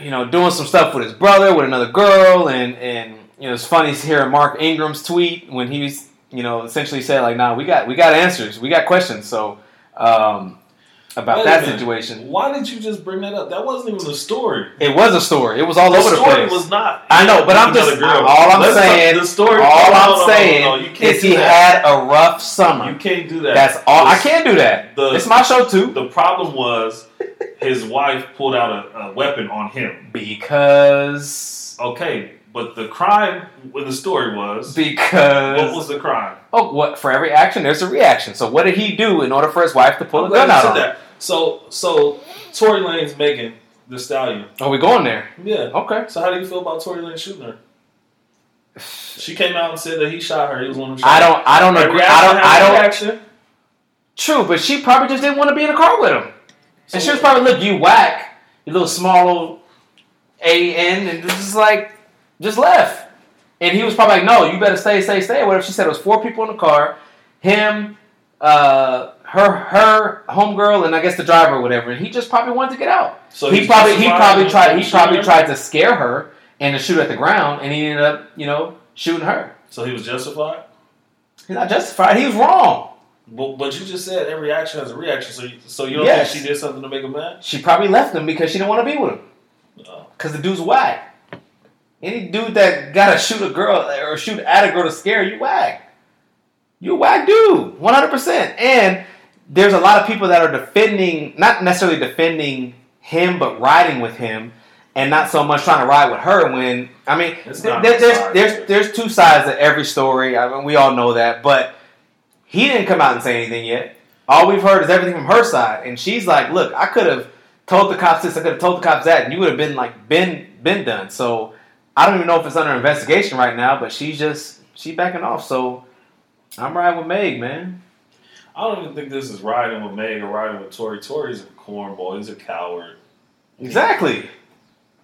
You know, doing some stuff with his brother, with another girl, and, and you know, it's funny hearing Mark Ingram's tweet when he's, you know, essentially said, like, nah, we got we got answers. We got questions, so, um, about Wait that situation. Why did you just bring that up? That wasn't even a story. It was a story. It was all the over the place. The story was not. I know, but I'm just, girl. all I'm Let's saying, the story, all no, I'm no, saying no, no, is he that. had a rough summer. You can't do that. That's all. The, I can't do that. The, it's my show, too. The problem was... His wife pulled out a, a weapon on him. Because... Okay, but the crime when the story was... Because... What was the crime? Oh, what? For every action, there's a reaction. So what did he do in order for his wife to pull a gun out on him? So, so Tory Lane's Megan Thee Stallion. Oh, we going there? Yeah. Okay. So how do you feel about Tory Lane shooting her? She came out and said that he shot her. He was one of the I don't, I don't agree. I don't... I don't reaction. True, but she probably just didn't want to be in a car with him. So and she was probably, look, you whack, you little small old A N, and just like, just left. And he was probably like, no, you better stay, stay, stay. Whatever she said, it was four people in the car, him, uh, her, her homegirl, and I guess the driver or whatever. And he just probably wanted to get out. So he probably, he probably tried, he probably tried to scare her and to shoot at the ground, and he ended up, you know, shooting her. So he was justified? He's not justified. He was wrong. But, but you just said every action has a reaction, so you, so you don't yes. think she did something to make him mad? She probably left him because she didn't want to be with him. because the dude's whack. Any dude that gotta shoot a girl or shoot at a girl to scare you, whack. You're a whack dude, one hundred percent. And there's a lot of people that are defending, not necessarily defending him, but riding with him, and not so much trying to ride with her. When I mean, there, there's there's there's two sides to every story. I mean, we all know that, but he didn't come out and say anything yet. All we've heard is everything from her side, and she's like, "Look, I could have told the cops this, I could have told the cops that, and you would have been like been been done." So I don't even know if it's under investigation right now, but she's just, she's backing off. So I'm riding with Meg, man. I don't even think this is riding with Meg or riding with Tory. Tory's a cornball. He's a coward. Exactly.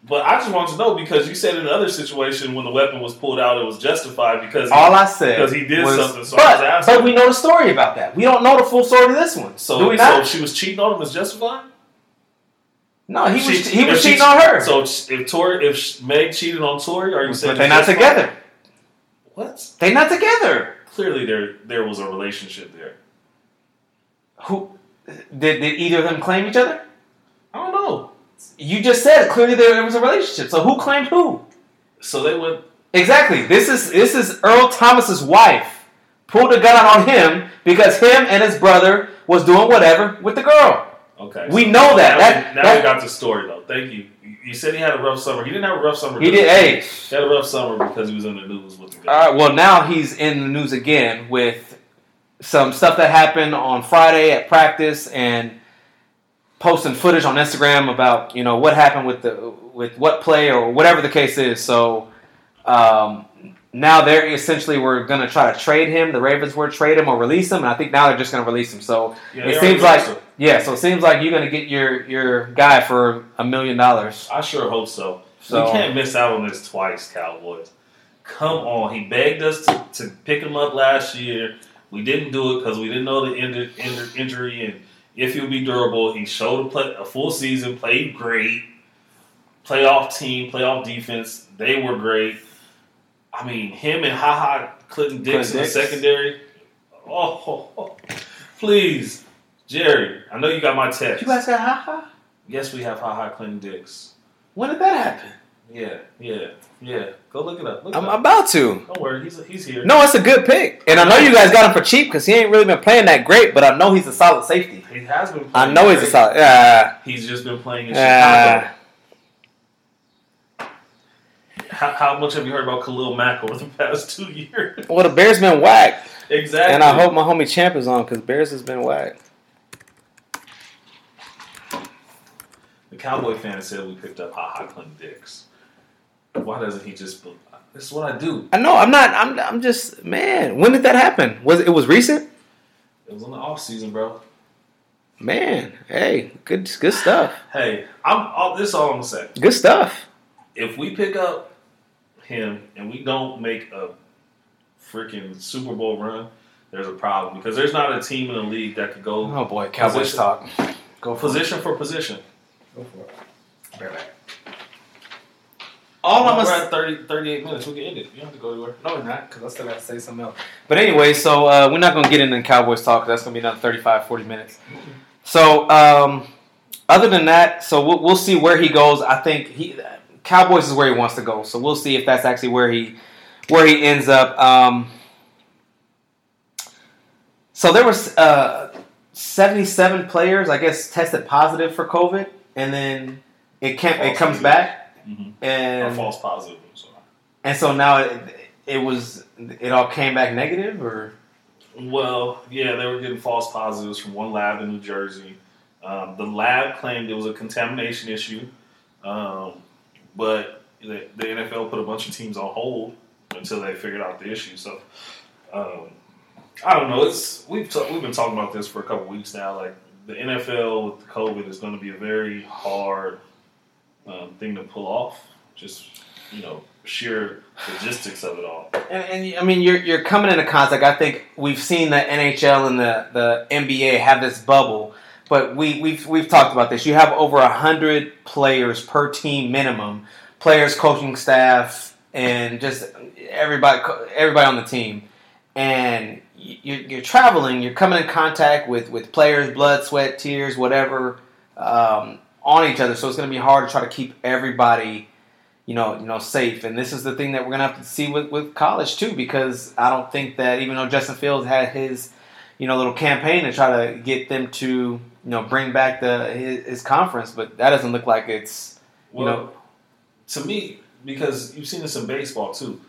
But I just want to know, because you said in another situation when the weapon was pulled out, it was justified because he, all I said because he did was, something. So but, I was asking. But we know the story about that. We don't know the full story of this one. So, Do we so not? She was cheating on him was justified? No, he she, was he was cheating she, on her. So if Tory, if Meg cheated on Tory, are you saying but they're not together? What? They're not together. Clearly, there there was a relationship there. Who did did either of them claim each other? I don't know. You just said clearly there was a relationship. So who claimed who? So they went exactly. This is this is Earl Thomas's wife pulled a gun on him because him and his brother was doing whatever with the girl. Okay, we so know now that. that. Now that, we got the story though. Thank you. You said he had a rough summer. He didn't have a rough summer. He did. Hey, he had a rough summer because he was in the news with the gun. All right. Well, now he's in the news again with some stuff that happened on Friday at practice and posting footage on Instagram about, you know, what happened with the with what play or whatever the case is. So um, now they're essentially we're going to try to trade him. The Ravens were trade him or release him, and I think now they're just going to release him. So yeah, it seems like so. yeah, so it seems like you're going to get your your guy for a million dollars. I sure hope so. So we can't miss out on this twice, Cowboys. Come on, he begged us to, to pick him up last year. We didn't do it because we didn't know the injury, injury and. If he'll be durable, he showed a, play, a full season, played great. Playoff team, playoff defense, they were great. I mean, him and Ha Ha Clinton Dix in the secondary. Oh, oh, oh, please, Jerry, I know you got my text. You guys got Ha Ha? Yes, we have Ha Ha Clinton Dix. When did that happen? Yeah, yeah, yeah. Go look it up. Look it I'm up. about to. Don't worry, he's, he's here. No, it's a good pick. And I know you guys got him for cheap because he ain't really been playing that great, but I know he's a solid safety. He has been playing I know great. he's a solid. Uh, he's just been playing in Chicago. Uh, how, how much have you heard about Khalil Mack over the past two years? Well, the Bears been whacked. Exactly. And I hope my homie Champ is on because Bears has been whacked. The Cowboy fan said we picked up Ha Ha Clinton Dix. Why doesn't he just? This is what I do. I know. I'm not. I'm. I'm just. Man, when did that happen? Was it, it was recent? It was on the off season, bro. Man, hey, good, good stuff. Hey, I'm. All, this is all I'm gonna say. Good stuff. If we pick up him and we don't make a freaking Super Bowl run, there's a problem because there's not a team in the league that could go. Oh boy, Cowboys talk. Go for position it. for position. Go for it. Bear back. All I'm we're at thirty, thirty-eight minutes. We can end it. You don't have to go anywhere. No, we're not, because I still got to say something else. But anyway, so uh, we're not going to get into Cowboys talk, because that's going to be another thirty-five, forty minutes. So um, other than that, so we'll, we'll see where he goes. I think he Cowboys is where he wants to go. So we'll see if that's actually where he where he ends up. Um, so there was uh, seventy-seven players, I guess, tested positive for COVID, and then it can't, it comes back. Mm-hmm. And or false positive. Sorry. And so now it, it was it all came back negative, or well, yeah, they were getting false positives from one lab in New Jersey. Um, the lab claimed it was a contamination issue, um, but the, the N F L put a bunch of teams on hold until they figured out the issue. So um, I don't know. It's we've t- we've been talking about this for a couple weeks now. Like the N F L with COVID is going to be a very hard. Um, thing to pull off, just you know, sheer logistics of it all. And, and I mean, you're you're coming into contact. I think we've seen the N H L and the, the N B A have this bubble, but we we've we've talked about this. You have over a hundred players per team minimum, players, coaching staff, and just everybody everybody on the team. And you're, you're traveling. You're coming in contact with with players, blood, sweat, tears, whatever. Um, on each other, so it's going to be hard to try to keep everybody, you know, you know, safe. And this is the thing that we're going to have to see with, with college too, because I don't think that, even though Justin Fields had his, you know, little campaign to try to get them to, you know, bring back the his, his conference, but that doesn't look like it's, you well, know, to me, because you've seen this in baseball too.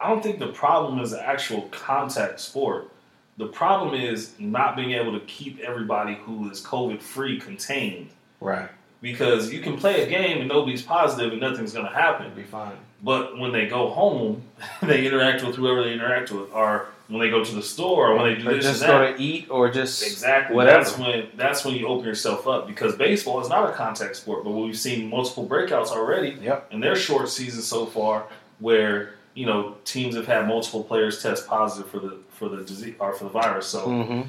I don't think the problem is the actual contact sport. The problem is not being able to keep everybody who is COVID-free contained. Right. Because you can play a game and nobody's positive and nothing's going to happen. It'll be fine. But when they go home, they interact with whoever they interact with, or when they go to the store, or when they do or this just and that. Go to eat, or just exactly. Whatever. That's when that's when you open yourself up, because baseball is not a contact sport. But we've seen multiple breakouts already. Yep. In their short season so far, where, you know, teams have had multiple players test positive for the for the disease or for the virus. So mm-hmm. um,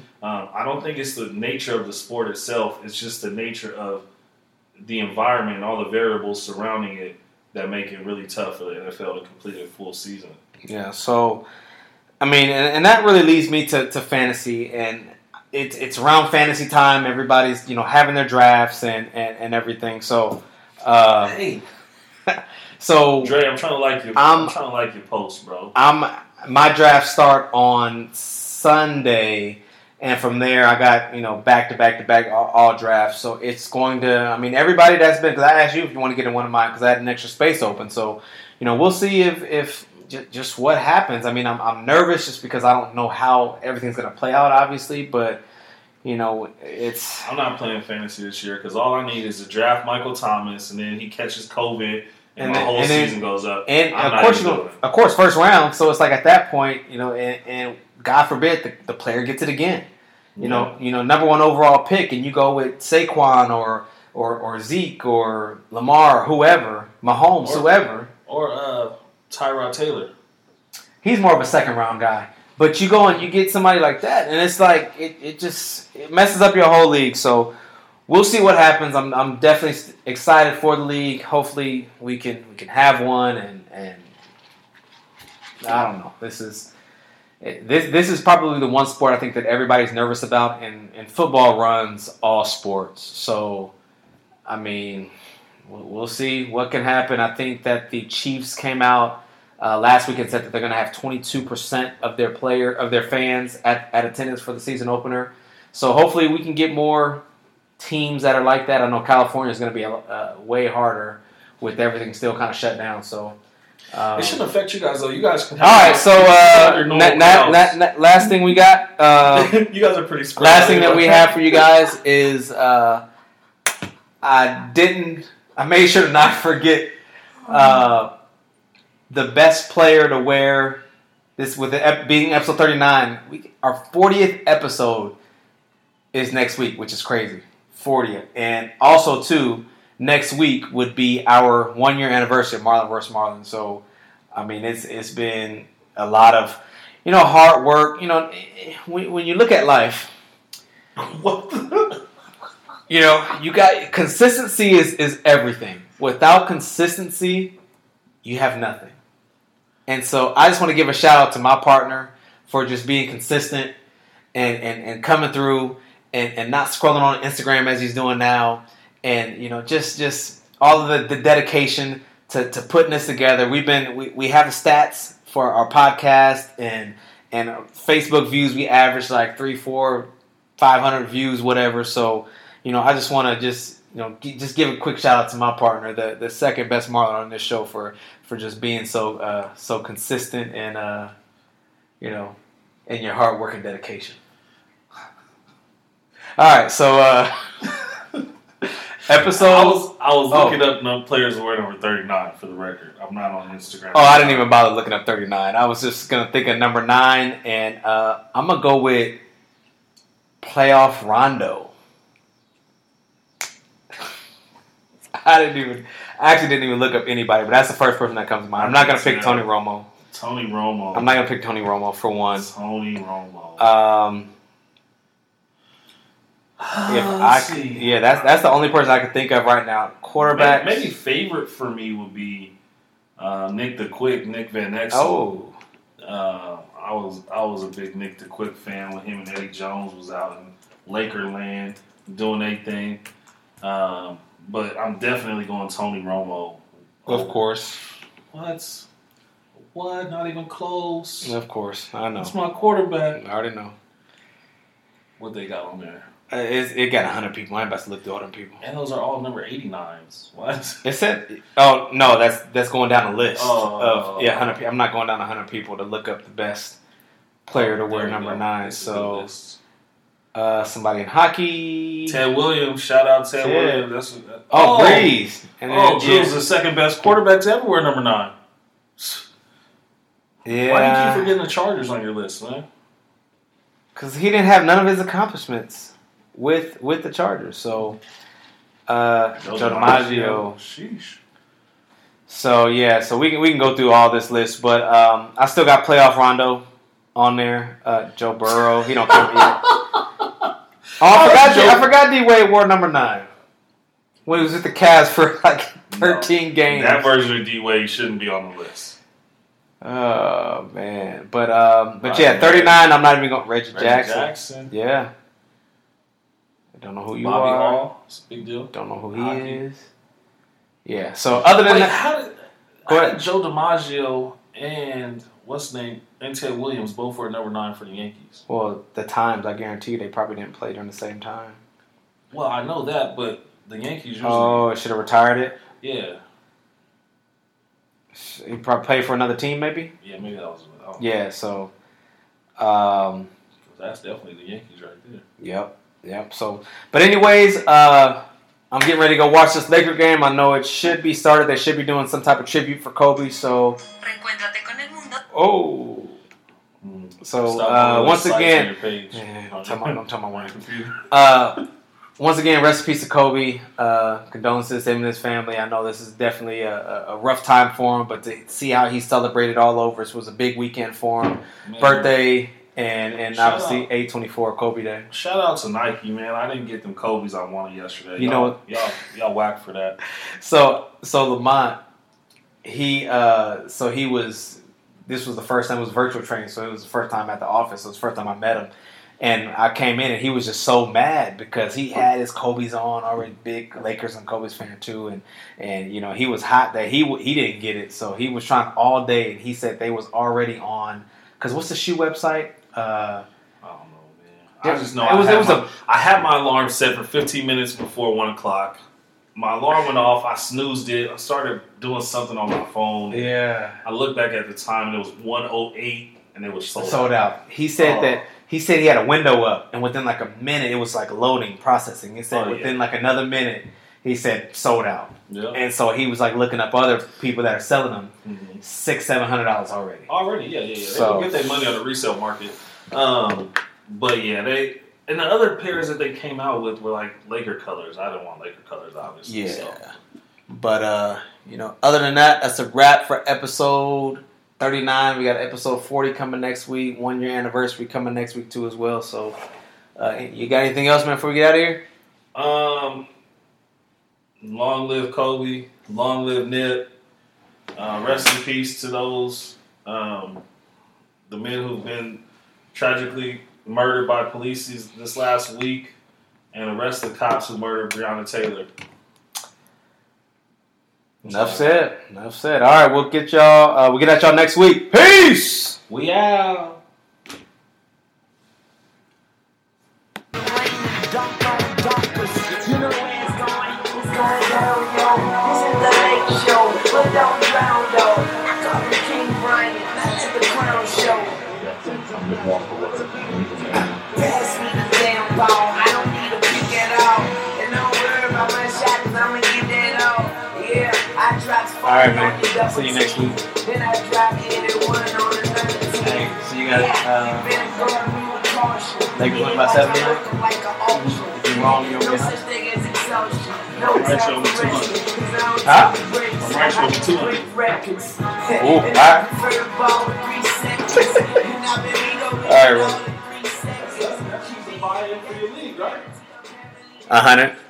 I don't think it's the nature of the sport itself. It's just the nature of the environment and all the variables surrounding it that make it really tough for the N F L to complete a full season. Yeah. So, I mean, and, and that really leads me to, to fantasy, and it's it's around fantasy time. Everybody's, you know, having their drafts and and, and everything. So. Uh, hey. So Dre, I'm trying to like your I'm, I'm trying to like your post, bro. I'm my drafts start on Sunday, and from there I got, you know, back to back to back all, all drafts. So it's going to, I mean, everybody that's been, because I asked you if you want to get in one of mine because I had an extra space open. So, you know, we'll see if if j- just what happens. I mean, I'm I'm nervous just because I don't know how everything's going to play out, obviously, but. You know, it's. I'm not playing fantasy this year because all I need is to draft Michael Thomas, and then he catches COVID, and, and the whole and then, season goes up. And I'm of course, you know, of course, first round. So it's like at that point, you know, and, and God forbid the, the player gets it again. You yeah. know, you know, number one overall pick, and you go with Saquon or or, or Zeke or Lamar, whoever, Mahomes, or, whoever, or uh, Tyrod Taylor. He's more of a second round guy. But you go and you get somebody like that, and it's like it, it just it messes up your whole league. So we'll see what happens. I'm I'm definitely excited for the league. Hopefully we can we can have one, and, and I don't know. This is this this is probably the one sport I think that everybody's nervous about, and, and football runs all sports. So I mean, we'll, we'll see what can happen. I think that the Chiefs came out. Uh, last weekend said that they're going to have twenty-two percent of their player of their fans at, at attendance for the season opener. So hopefully we can get more teams that are like that. I know California is going to be uh, way harder with everything still kind of shut down. So um, it shouldn't affect you guys though. You guys can. All right. So uh, na- na- na- na- last thing we got. Uh, you guys are pretty. Last thing that we have for you guys is uh, I didn't. I made sure to not forget. Uh, The best player to wear this with it being episode thirty-nine. We, our fortieth episode is next week, which is crazy. fortieth, and also too, next week would be our one year anniversary of Marlin versus Marlin. So, I mean, it's it's been a lot of, you know, hard work. You know, when, when you look at life, what the? You know, you got consistency is is everything. Without consistency, you have nothing. And so I just want to give a shout out to my partner for just being consistent and, and, and coming through and, and not scrolling on Instagram as he's doing now. And, you know, just just all of the, the dedication to, to putting this together. We've been we, we have the stats for our podcast and and Facebook views. We average like three, four, five hundred views, whatever. So, you know, I just want to just you know just give a quick shout out to my partner, the the second best Marlin on this show for. For just being so uh, so consistent and uh, you know, in your hard work and dedication. All right, so uh, episode. I was, I was oh. looking up no players were number thirty-nine for the record. I'm not on Instagram. Oh, I didn't even bother looking up thirty-nine. I was just gonna think of number nine, and uh, I'm gonna go with playoff Rondo. I didn't even. I actually didn't even look up anybody, but that's the first person that comes to mind. I'm not going to pick Tony Romo. Tony Romo. I'm not going to pick Tony Romo for one. Tony Romo. Um, if I could, yeah, that's that's the only person I can think of right now. Quarterback. Maybe, maybe favorite for me would be uh, Nick the Quick, Nick Van Exel. Oh. Uh, I was I was a big Nick the Quick fan when him and Eddie Jones was out in Laker land doing their thing. Um, But I'm definitely going Tony Romo. Of oh, course. What? What? Not even close. Of course. I know. That's my quarterback. I already know. What they got on there? Uh, it's, it got one hundred people. I ain't about to look through all them people. And those are all number eighty-nines. What? It said... Oh, no. That's that's going down a list. Oh. Of, yeah, one hundred, I'm not going down one hundred people to look up the best player to wear number go. nine. That's so... Uh, somebody in hockey. Ted Williams. Shout out Ted, Ted. Williams. That's what, that, oh, oh, Breeze. And oh, he was the second best quarterback to ever wear number nine. Yeah. Why do you keep forgetting the Chargers on your list, man? Because he didn't have none of his accomplishments with with the Chargers. So, uh, Joe DiMaggio. Sheesh. So, yeah. So, we can, we can go through all this list. But um, I still got Playoff Rondo on there. Uh, Joe Burrow. He don't care either. Oh, I forgot, I forgot D-Wade wore number nine when he was with the Cavs for like thirteen no, games. That version of D-Wade shouldn't be on the list. Oh, man. But, um, but yeah, thirty-nine, I'm not even going to. Reggie, Reggie Jackson. Jackson. Yeah. I don't know who you Bobby are. Bobby Hall. It's a big deal. Don't know who he Hockey. is. Yeah, so other than Wait, that. How did, how did Joe DiMaggio and... What's his name? And Ted Williams both were number nine for the Yankees. Well, the times, I guarantee you, they probably didn't play during the same time. Well, I know that, but the Yankees usually... Oh, it should have retired it? Yeah. He probably played for another team, maybe? Yeah, maybe that was... I don't yeah, know. So... Um, that's definitely the Yankees right there. Yep, yep. So, but anyways, uh, I'm getting ready to go watch this Laker game. I know it should be started. They should be doing some type of tribute for Kobe, so... Oh, so uh, once again, yeah, I'm talking about, I'm talking about computer. Uh, once again, rest in peace to Kobe. Uh, condolences to him and his family. I know this is definitely a, a rough time for him, but to see how he celebrated all over, it was a big weekend for him. Man. Birthday and and shout obviously eight twenty-four Kobe Day. Shout out to Nike, man. I didn't get them Kobe's I wanted yesterday. You y'all, know what? y'all y'all whack for that. So so Lamont, he uh, so he was. This was the first time. It was virtual training, so it was the first time at the office. So it was the first time I met him. And I came in, and he was just so mad because he had his Kobe's on, already big Lakers and Kobe's fan too. And, and you know, he was hot that he he didn't get it. So he was trying all day, and he said they was already on. Because what's the shoe website? Uh, I don't know, man. I there, just know it was, I, had it was my, a, I had my alarm set for fifteen minutes before one o'clock. My alarm went off. I snoozed it. I started doing something on my phone. Yeah. I looked back at the time, and it was one oh eight, and it was sold out. Sold out. He said oh. that he said he had a window up, and within like a minute, it was like loading, processing. He said oh, within yeah. like another minute, he said sold out. Yeah. And so he was like looking up other people that are selling them, mm-hmm. six, seven hundred dollars already. Already, yeah, yeah, yeah. So, they get their money on the resale market. Um, but yeah, they. And the other pairs that they came out with were like Laker colors. I don't want Laker colors, obviously. Yeah. So. But, uh, you know, other than that, that's a wrap for episode thirty-nine. We got episode forty coming next week. One year anniversary coming next week, too, as well. So, uh, you got anything else, man, before we get out of here? Um, long live Kobe. Long live Nip. Uh, rest in peace to those, um, the men who've been tragically murdered by police this last week, and arrest the cops who murdered Breonna Taylor. Enough said. Enough said. All right, we'll get y'all. Uh, we'll get at y'all next week. Peace. We out. Pass me the damn ball, I don't need a pick at all. And don't worry about my shot, cause I'ma get that all. Yeah, I dropped four right, on the double see you next week. Then I drop it and one on another team. Hey, so you got, yeah, uh, you better go to me with caution. Like you went by seven minutes? Like an auction. If you're wrong, you're no such thing as exhaustion. No time for rest, cause I don't huh? take breaks. I have to break records. Ooh, alright. For the ball in three seconds. And I've been All right, bro. She's a buy-in for your league, right? A hundred.